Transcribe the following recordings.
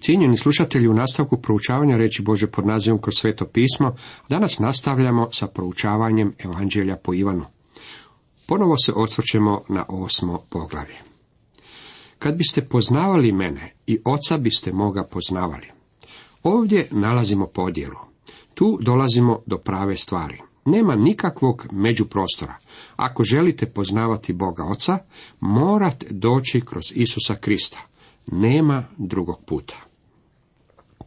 Cijenjeni slušatelji, u nastavku proučavanja riječi Božje pod nazivom Kroz Sveto Pismo, danas nastavljamo sa proučavanjem Evanđelja po Ivanu. Ponovo se osvrćemo na 8. poglavlje. Kad biste poznavali mene i oca biste moga poznavali. Ovdje nalazimo podjelu. Tu dolazimo do prave stvari. Nema nikakvog međuprostora. Ako želite poznavati Boga Oca, morate doći kroz Isusa Krista. Nema drugog puta.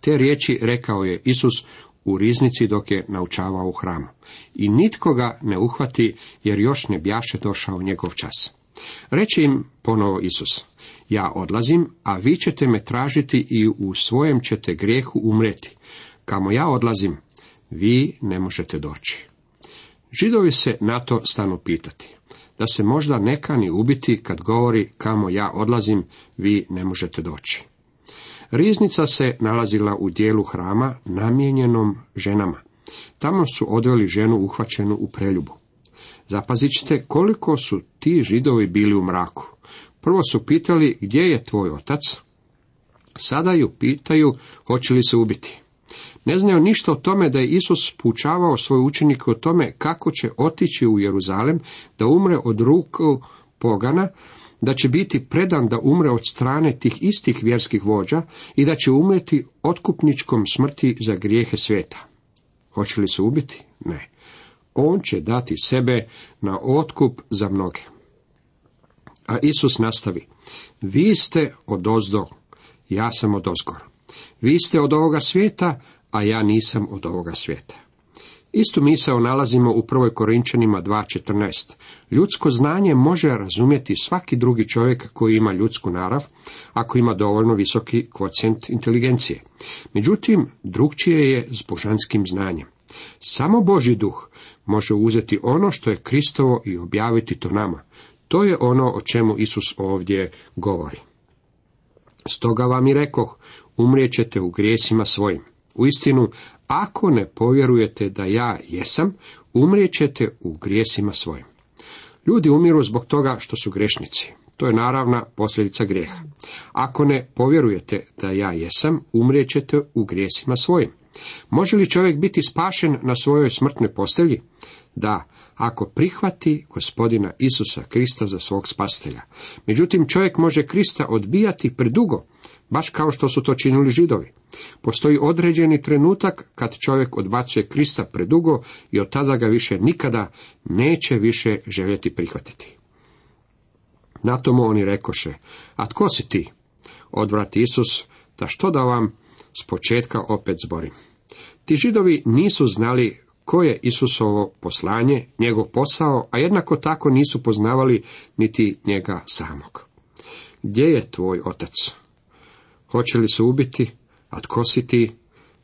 Te riječi rekao je Isus u riznici dok je naučavao u hramu. I nitko ga ne uhvati, jer još ne bjaše došao njegov čas. Reče im ponovo Isus, ja odlazim, a vi ćete me tražiti i u svojem ćete grijehu umreti. Kamo ja odlazim, vi ne možete doći. Židovi se na to stanu pitati, da se možda ne kani ubiti kad govori kamo ja odlazim, vi ne možete doći. Riznica se nalazila u dijelu hrama namijenjenom ženama. Tamo su odveli ženu uhvaćenu u preljubu. Zapazit ćete koliko su ti Židovi bili u mraku. Prvo su pitali gdje je tvoj otac, sada ju pitaju hoće li se ubiti. Ne znaju ništa o tome da je Isus poučavao svoje učenike o tome kako će otići u Jeruzalem, da umre od ruku pogana, da će biti predan da umre od strane tih istih vjerskih vođa i da će umreti otkupničkom smrti za grijehe svijeta. Hoće li se ubiti? Ne. On će dati sebe na otkup za mnoge. A Isus nastavi, vi ste odozdo, ja sam odozgor. Vi ste od ovoga svijeta, a ja nisam od ovoga svijeta. Istu misao nalazimo u 1. Korinćanima 2.14. Ljudsko znanje može razumjeti svaki drugi čovjek koji ima ljudsku narav, ako ima dovoljno visoki kvocijent inteligencije. Međutim, drugčije je s božanskim znanjem. Samo Božji duh može uzeti ono što je Kristovo i objaviti to nama. To je ono o čemu Isus ovdje govori. Stoga vam i rekoh, umrijet ćete u grijesima svojim. Uistinu, ako ne povjerujete da ja jesam, umrijet ćete u grijesima svojim. Ljudi umiru zbog toga što su grešnici. To je naravna posljedica grijeha. Ako ne povjerujete da ja jesam, umrijet ćete u grijesima svojim. Može li čovjek biti spašen na svojoj smrtnoj postelji? Da, ako prihvati gospodina Isusa Krista za svog spastelja. Međutim, čovjek može Krista odbijati predugo, baš kao što su to činili Židovi. Postoji određeni trenutak kad čovjek odbacuje Krista predugo i od tada ga više nikada neće više željeti prihvatiti. Na tomu oni rekoše, a tko si ti? Odvrati Isus, da što da vam s početka opet zborim. Ti Židovi nisu znali koje je Isusovo poslanje, njegov posao, a jednako tako nisu poznavali niti njega samog. Gdje je tvoj otac? Hoće li se ubiti? A tko si ti?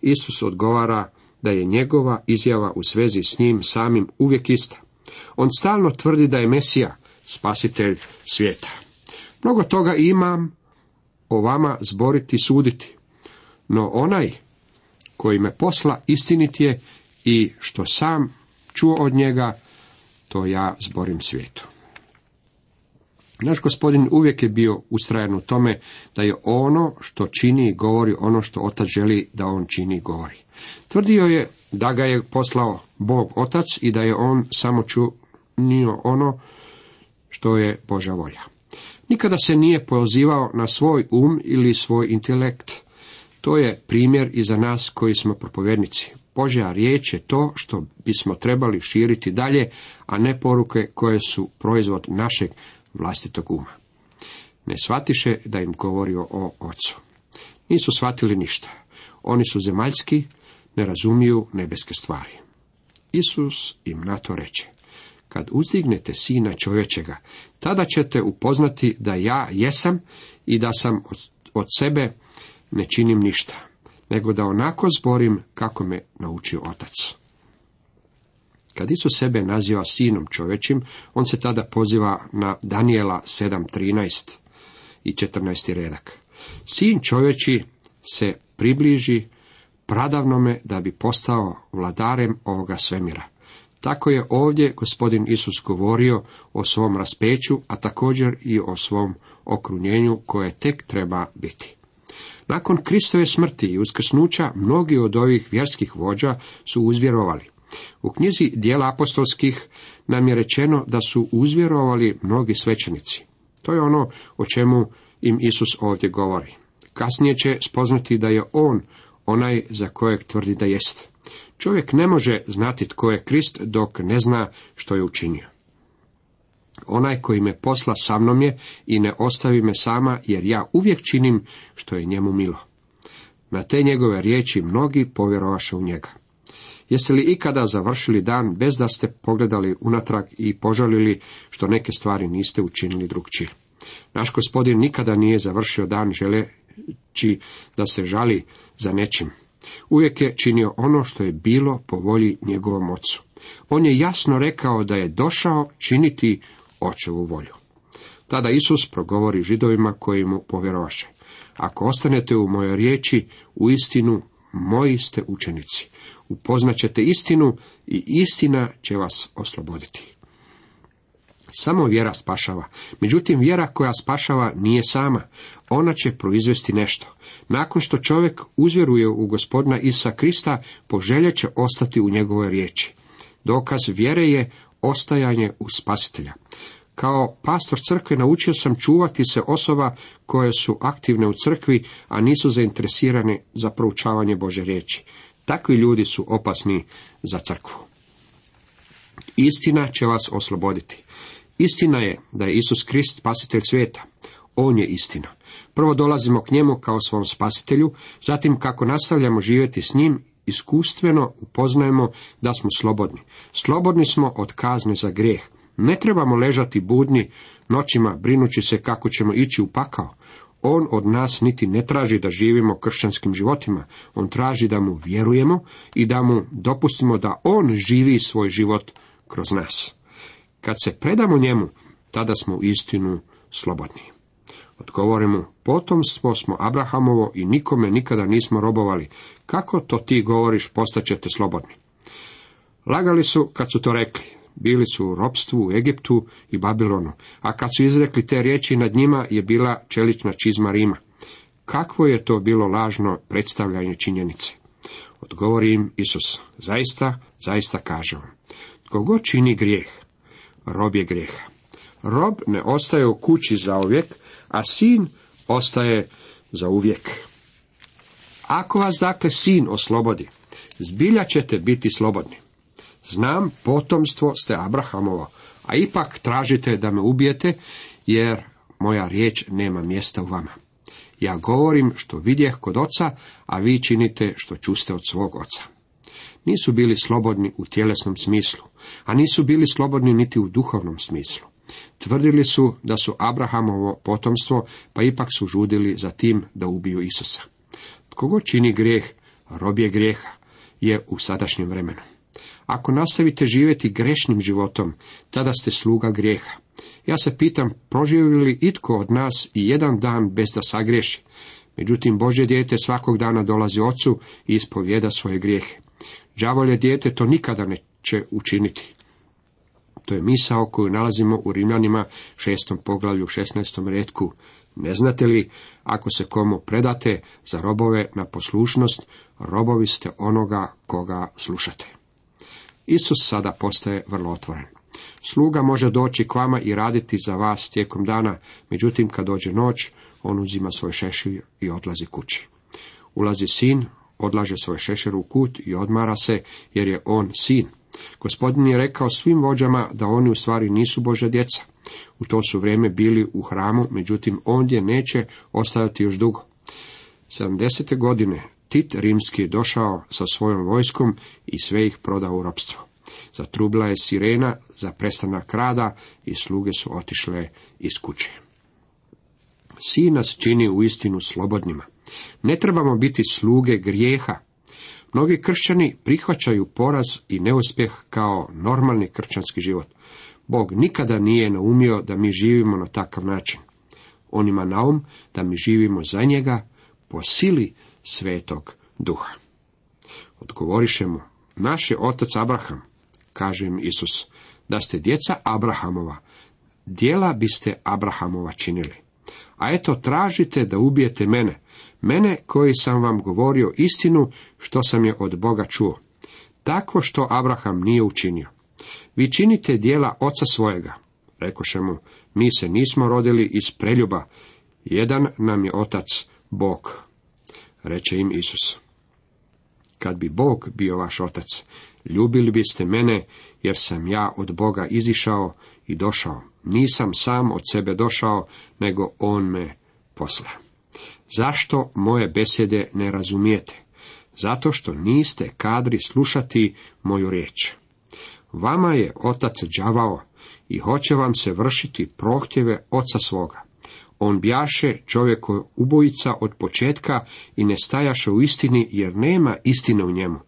Isus odgovara da je njegova izjava u svezi s njim samim uvijek ista. On stalno tvrdi da je Mesija, spasitelj svijeta. Mnogo toga imam o vama zboriti suditi, no onaj koji me posla istinit je i što sam čuo od njega, to ja zborim svijetu. Naš gospodin uvijek je bio ustrajan u tome da je ono što čini i govori ono što otac želi da on čini i govori. Tvrdio je da ga je poslao Bog otac i da je on samo činio ono što je Božja volja. Nikada se nije pozivao na svoj um ili svoj intelekt. To je primjer i za nas koji smo propovjednici. Božja riječ je to što bismo trebali širiti dalje, a ne poruke koje su proizvod našeg vlastitog uma. Ne shvatiše da im govorio o ocu. Nisu shvatili ništa. Oni su zemaljski, ne razumiju nebeske stvari. Isus im na to reče, kad uzdignete Sina čovječega, tada ćete upoznati da ja jesam i da sam od sebe ne činim ništa, nego da onako zborim kako me naučio otac. Kad Isus sebe naziva sinom čovječim, on se tada poziva na Danijela 7.13 i 14. redak. Sin čovječi se približi pradavnome da bi postao vladarem ovoga svemira. Tako je ovdje gospodin Isus govorio o svom raspeću, a također i o svom okrunjenju koje tek treba biti. Nakon Kristove smrti i uskrsnuća, mnogi od ovih vjerskih vođa su uzvjerovali. U knjizi Djela apostolskih nam je rečeno da su uzvjerovali mnogi svećenici. To je ono o čemu im Isus ovdje govori. Kasnije će spoznati da je on onaj za kojeg tvrdi da jest. Čovjek ne može znati tko je Krist dok ne zna što je učinio. Onaj koji me posla sa mnom je i ne ostavi me sama, jer ja uvijek činim što je njemu milo. Na te njegove riječi mnogi povjerovaše u njega. Jeste li ikada završili dan bez da ste pogledali unatrag i požalili što neke stvari niste učinili drukčije? Naš Gospodin nikada nije završio dan želeći da se žali za nečim. Uvijek je činio ono što je bilo po volji njegovom ocu. On je jasno rekao da je došao činiti očevu volju. Tada Isus progovori židovima koji mu povjerovaše: ako ostanete u mojoj riječi, u istinu moji ste učenici. Upoznat ćete istinu i istina će vas osloboditi. Samo vjera spašava. Međutim, vjera koja spašava nije sama. Ona će proizvesti nešto. Nakon što čovjek uzvjeruje u Gospodina Isusa Krista, poželjet će ostati u njegovoj riječi. Dokaz vjere je ostajanje u Spasitelja. Kao pastor crkve naučio sam čuvati se osoba koje su aktivne u crkvi, a nisu zainteresirane za proučavanje Božje riječi. Takvi ljudi su opasni za crkvu. Istina će vas osloboditi. Istina je da je Isus Krist spasitelj svijeta. On je istina. Prvo dolazimo k njemu kao svom spasitelju, zatim kako nastavljamo živjeti s njim, iskustveno upoznajemo da smo slobodni. Slobodni smo od kazne za grijeh. Ne trebamo ležati budni noćima brinući se kako ćemo ići u pakao. On od nas niti ne traži da živimo kršćanskim životima. On traži da mu vjerujemo i da mu dopustimo da on živi svoj život kroz nas. Kad se predamo njemu, tada smo uistinu slobodni. Odgovori mu: potomstvo smo Abrahamovo i nikome nikada nismo robovali. Kako to ti govoriš, postaćete slobodni? Lagali su kad su to rekli. Bili su u ropstvu u Egiptu i Babilonu, a kad su izrekli te riječi, nad njima je bila čelična čizma Rima. Kakvo je to bilo lažno predstavljanje činjenice? Odgovori im Isus: zaista, zaista kažem vam, tko god čini grijeh, rob je grijeha. Rob ne ostaje u kući zauvijek, a sin ostaje zauvijek. Ako vas dakle sin oslobodi, zbilja ćete biti slobodni. Znam, potomstvo ste Abrahamovo, a ipak tražite da me ubijete, jer moja riječ nema mjesta u vama. Ja govorim što vidjeh kod oca, a vi činite što čuste od svog oca. Nisu bili slobodni u tjelesnom smislu, a nisu bili slobodni niti u duhovnom smislu. Tvrdili su da su Abrahamovo potomstvo, pa ipak su žudili za tim da ubiju Isusa. Tko god čini grijeh, rob je grijeha, je u sadašnjem vremenu. Ako nastavite živjeti grešnim životom, tada ste sluga grijeha. Ja se pitam, proživi li itko od nas i jedan dan bez da sagriješi? Međutim, Božje dijete svakog dana dolazi ocu i ispovijeda svoje grijehe. Đavolje dijete to nikada neće učiniti. To je misao koju nalazimo u Rimljanima 6. poglavlju 16. retku. Ne znate li, ako se komu predate za robove na poslušnost, robovi ste onoga koga slušate. Isus sada postaje vrlo otvoren. Sluga može doći k vama i raditi za vas tijekom dana, međutim kad dođe noć, on uzima svoj šešir i odlazi kući. Ulazi sin, odlaže svoj šešir u kut i odmara se, jer je on sin. Gospodin je rekao svim vođama da oni u stvari nisu Božja djeca. U to su vrijeme bili u hramu, međutim ondje neće ostajati još dugo. 70. godine Tit Rimski je došao sa svojom vojskom i sve ih prodao u ropstvo. Zatrubila je sirena za prestanak rada i sluge su otišle iz kuće. Sin nas čini uistinu slobodnima. Ne trebamo biti sluge grijeha. Mnogi kršćani prihvaćaju poraz i neuspjeh kao normalni kršćanski život. Bog nikada nije naumio da mi živimo na takav način. On ima naum da mi živimo za njega po sili Svetog Duha. Odgovoriše mu: naš je otac Abraham. Kaže im Isus: da ste djeca Abrahamova, djela biste Abrahamova činili. A eto, tražite da ubijete mene, mene koji sam vam govorio istinu, što sam je od Boga čuo. Tako što Abraham nije učinio. Vi činite djela oca svojega. Rekoše mu, mi se nismo rodili iz preljuba, jedan nam je otac, Bog. Reče im Isus, kad bi Bog bio vaš otac, ljubili biste mene, jer sam ja od Boga izišao i došao. Nisam sam od sebe došao, nego on me posla. Zašto moje besjede ne razumijete? Zato što niste kadri slušati moju riječ. Vama je otac đavao i hoće vam se vršiti prohtjeve oca svoga. On bjaše čovjeko ubojica od početka i ne stajaše u istini, jer nema istine u njemu.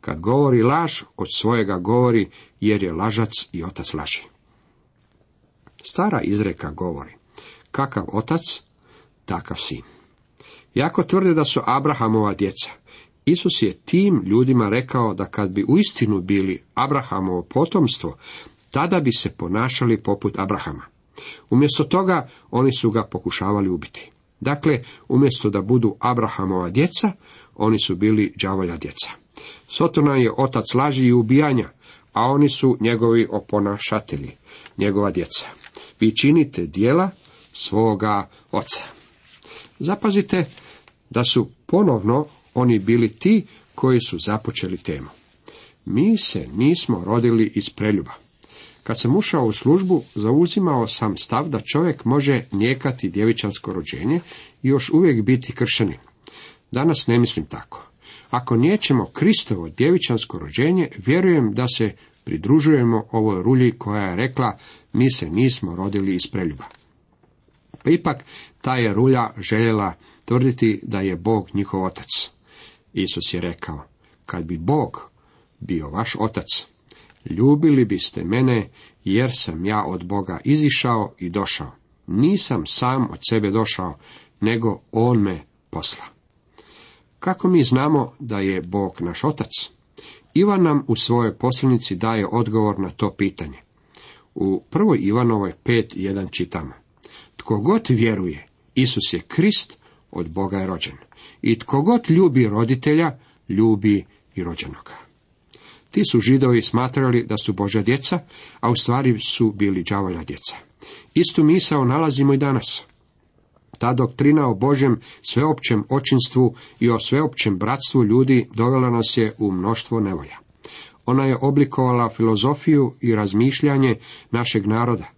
Kad govori laž, od svojega govori, jer je lažac i otac laži. Stara izreka govori, kakav otac, takav sin. Jako tvrde da su Abrahamova djeca. Isus je tim ljudima rekao da kad bi uistinu bili Abrahamovo potomstvo, tada bi se ponašali poput Abrahama. Umjesto toga, oni su ga pokušavali ubiti. Dakle, umjesto da budu Abrahamova djeca, oni su bili đavolja djeca. Sotona je otac laži i ubijanja, a oni su njegovi oponašatelji, njegova djeca. Vi činite djela svoga oca. Zapazite da su ponovno oni bili ti koji su započeli temu. Mi se nismo rodili iz preljuba. Kad sam ušao u službu, zauzimao sam stav da čovjek može nijekati djevičansko rođenje i još uvijek biti kršćanin. Danas ne mislim tako. Ako niječemo Kristovo djevičansko rođenje, vjerujem da se pridružujemo ovoj rulji koja je rekla, mi se nismo rodili iz preljuba. Pa ipak, ta je rulja željela tvrditi da je Bog njihov otac. Isus je rekao, kad bi Bog bio vaš otac, ljubili biste mene, jer sam ja od Boga izišao i došao. Nisam sam od sebe došao, nego on me posla. Kako mi znamo da je Bog naš otac? Ivan nam u svojoj poslanici daje odgovor na to pitanje. U 1. Ivanovoj 5.1 čitamo. Tko god vjeruje, Isus je Krist, od Boga je rođen. I tko god ljubi roditelja, ljubi i rođenoga. Ti su Židovi smatrali da su Božja djeca, a u stvari su bili đavolja djeca. Istu misao nalazimo i danas. Ta doktrina o Božjem sveopćem očinstvu i o sveopćem bratstvu ljudi dovela nas je u mnoštvo nevolja. Ona je oblikovala filozofiju i razmišljanje našeg naroda.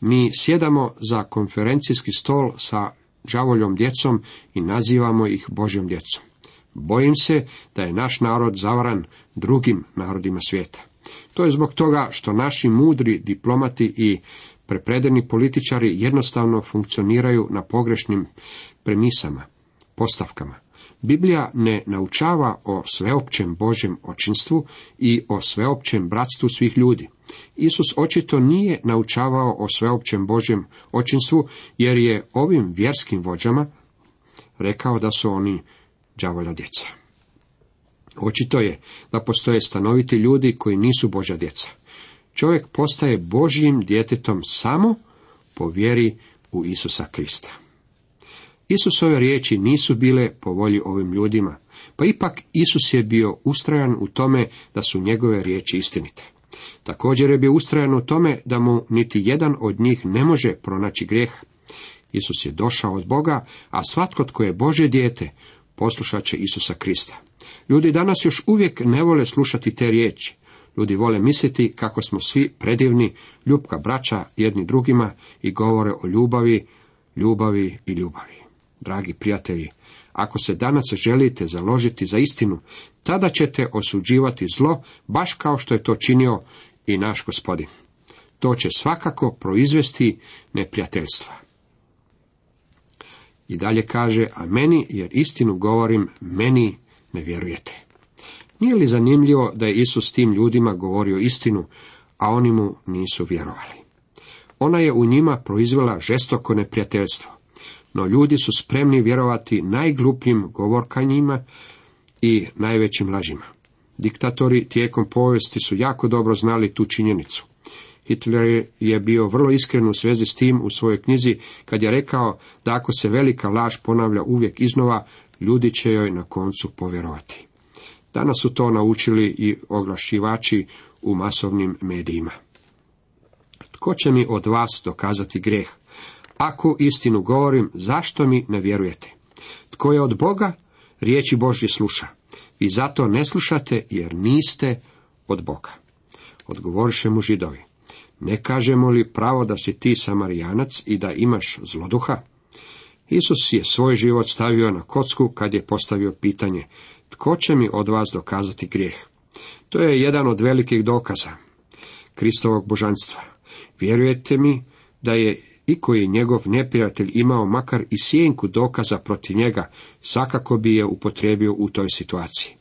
Mi sjedamo za konferencijski stol sa đavoljom djecom i nazivamo ih Božjom djecom. Bojim se da je naš narod zavaran drugim narodima svijeta. To je zbog toga što naši mudri diplomati i prepredeni političari jednostavno funkcioniraju na pogrešnim premisama, postavkama. Biblija ne naučava o sveopćem Božjem očinstvu i o sveopćem bratstvu svih ljudi. Isus očito nije naučavao o sveopćem Božjem očinstvu, jer je ovim vjerskim vođama rekao da su oni đavolja djeca. Očito je da postoje stanoviti ljudi koji nisu Božja djeca. Čovjek postaje Božjim djetetom samo po vjeri u Isusa Krista. Isusove riječi nisu bile po volji ovim ljudima, pa ipak Isus je bio ustrajan u tome da su njegove riječi istinite. Također je bio ustrajan u tome da mu niti jedan od njih ne može pronaći grijeha. Isus je došao od Boga, a svatko tko je Božje dijete, poslušat će Isusa Krista. Ljudi danas još uvijek ne vole slušati te riječi. Ljudi vole misliti kako smo svi predivni, ljubka braća jedni drugima i govore o ljubavi, ljubavi i ljubavi. Dragi prijatelji, ako se danas želite založiti za istinu, tada ćete osuđivati zlo, baš kao što je to činio i naš Gospodin. To će svakako proizvesti neprijateljstva. I dalje kaže, a meni, jer istinu govorim, meni ne vjerujete. Nije li zanimljivo da je Isus tim ljudima govorio istinu, a oni mu nisu vjerovali? Ona je u njima proizvela žestoko neprijateljstvo, no ljudi su spremni vjerovati najglupljim govorkanjima i najvećim lažima. Diktatori tijekom povijesti su jako dobro znali tu činjenicu. Hitler je bio vrlo iskren u svezi s tim u svojoj knjizi, kad je rekao da ako se velika laž ponavlja uvijek iznova, ljudi će joj na koncu povjerovati. Danas su to naučili i oglašivači u masovnim medijima. Tko će mi od vas dokazati grijeh? Ako istinu govorim, zašto mi ne vjerujete? Tko je od Boga, riječi Božje sluša. Vi zato ne slušate, jer niste od Boga. Odgovoriše mu Židovi. Ne kažemo li pravo da si ti Samarijanac i da imaš zloduha? Isus je svoj život stavio na kocku kad je postavio pitanje, tko će mi od vas dokazati grijeh? To je jedan od velikih dokaza Kristovog božanstva. Vjerujete mi da je i koji njegov neprijatelj imao makar i sjenku dokaza protiv njega, svakako bi je upotrijebio u toj situaciji.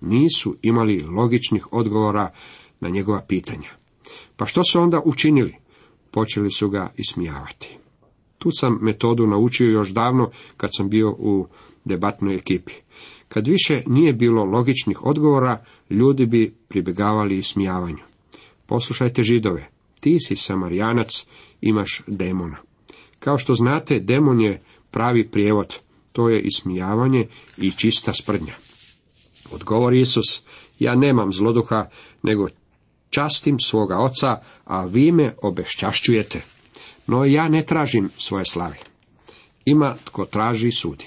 Nisu imali logičnih odgovora na njegova pitanja. Pa što su onda učinili? Počeli su ga ismijavati. Tu sam metodu naučio još davno kad sam bio u debatnoj ekipi. Kad više nije bilo logičnih odgovora, ljudi bi pribjegavali ismijavanju. Poslušajte Židove, ti si Samarijanac, imaš demona. Kao što znate, demon je pravi prijevod, to je ismijavanje i čista sprdnja. Odgovori Isus, ja nemam zloduha, nego častim svoga oca, a vi me obešćašćujete. No ja ne tražim svoje slave. Ima tko traži i sudi.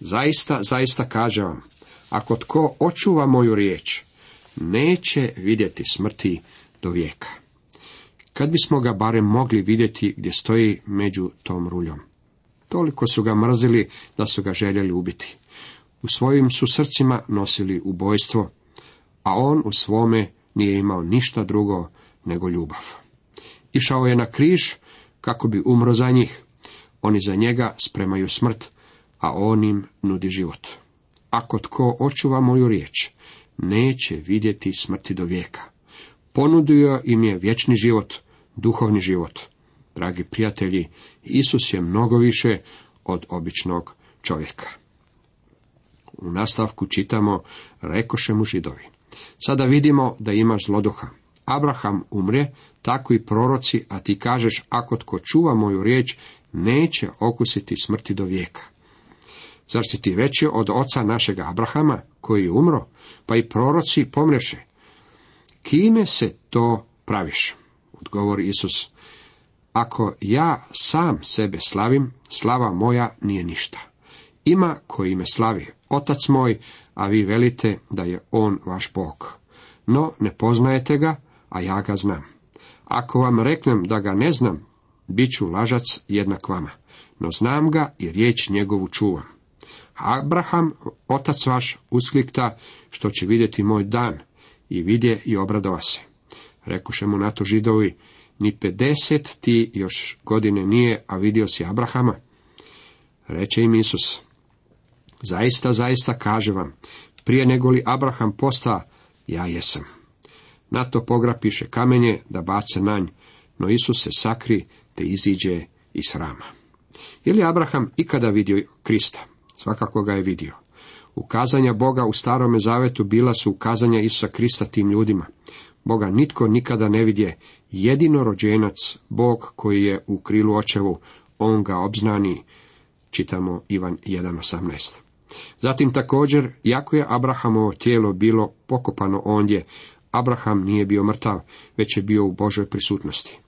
Zaista, zaista kažem vam, ako tko očuva moju riječ, neće vidjeti smrti do vijeka. Kad bismo ga barem mogli vidjeti gdje stoji među tom ruljom. Toliko su ga mrzili da su ga željeli ubiti. U svojim su srcima nosili ubojstvo, a on u svome nije imao ništa drugo nego ljubav. Išao je na križ kako bi umro za njih. Oni za njega spremaju smrt, a on im nudi život. Ako tko očuva moju riječ, neće vidjeti smrti do vijeka. Ponudio im je vječni život, duhovni život. Dragi prijatelji, Isus je mnogo više od običnog čovjeka. U nastavku čitamo, rekoše mu Židovi. Sada vidimo da imaš zloduha. Abraham umre, tako i proroci, a ti kažeš, ako tko čuva moju riječ, neće okusiti smrti do vijeka. Zar si ti veći od oca našega Abrahama, koji je umro, pa i proroci pomreše? Kime se to praviš? Odgovori Isus, ako ja sam sebe slavim, slava moja nije ništa. Ima koji me slavi, otac moj, a vi velite da je on vaš Bog. No, ne poznajete ga, a ja ga znam. Ako vam reknem da ga ne znam, bit ću lažac jednak vama, no znam ga i riječ njegovu čuvam. Abraham, otac vaš, usklikta što će vidjeti moj dan, i vidje i obradova se. Rekoše mu na to Židovi, ni 50 ti još godine nije, a vidio si Abrahama. Reče im Isus, zaista, zaista kaže vam, prije nego li Abraham posta, ja jesam. Na to pograpiše kamenje da bace na nj, no Isus se sakri te iziđe iz srama. Je li Abraham ikada vidio Krista? Svakako ga je vidio. Ukazanja Boga u Starome Zavetu bila su ukazanja Isusa Krista tim ljudima. Boga nitko nikada ne vidje, jedino rođenac, Bog koji je u krilu očevu, on ga obznani, čitamo Ivan 1.18. Zatim također, jako je Abrahamovo tijelo bilo pokopano ondje, Abraham nije bio mrtav, već je bio u Božoj prisutnosti.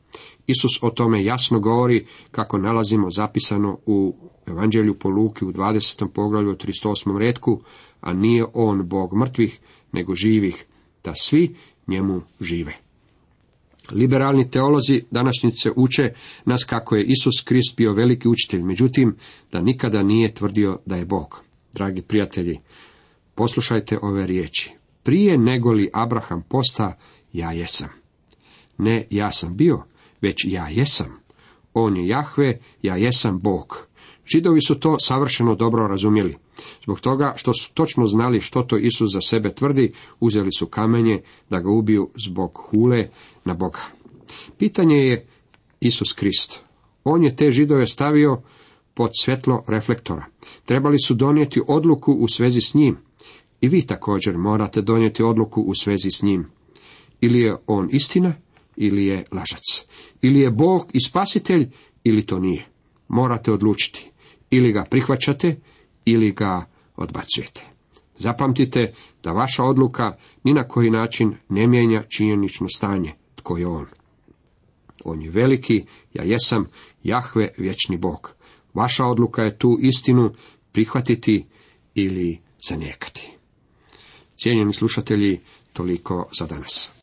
Isus o tome jasno govori kako nalazimo zapisano u Evanđelju po Luki u 20. poglavlju 38. retku, a nije on Bog mrtvih, nego živih, da svi njemu žive. Liberalni teolozi današnjice uče nas kako je Isus Krist bio veliki učitelj, međutim, da nikada nije tvrdio da je Bog. Dragi prijatelji, poslušajte ove riječi. Prije nego li Abraham posta, ja jesam. Ne ja sam bio, već ja jesam. On je Jahve, ja jesam Bog. Židovi su to savršeno dobro razumjeli. Zbog toga što su točno znali što to Isus za sebe tvrdi, uzeli su kamenje da ga ubiju zbog hule na Boga. Pitanje je Isus Krist. On je te Židove stavio pod svjetlo reflektora. Trebali su donijeti odluku u svezi s njim. I vi također morate donijeti odluku u svezi s njim. Ili je on istina, ili je lažac. Ili je Bog i spasitelj, ili to nije. Morate odlučiti. Ili ga prihvaćate, ili ga odbacujete. Zapamtite da vaša odluka ni na koji način ne mijenja činjenično stanje. Tko je on? On je veliki, ja jesam, Jahve, vječni Bog. Vaša odluka je tu istinu prihvatiti ili zanijekati. Cijenjeni slušatelji, toliko za danas.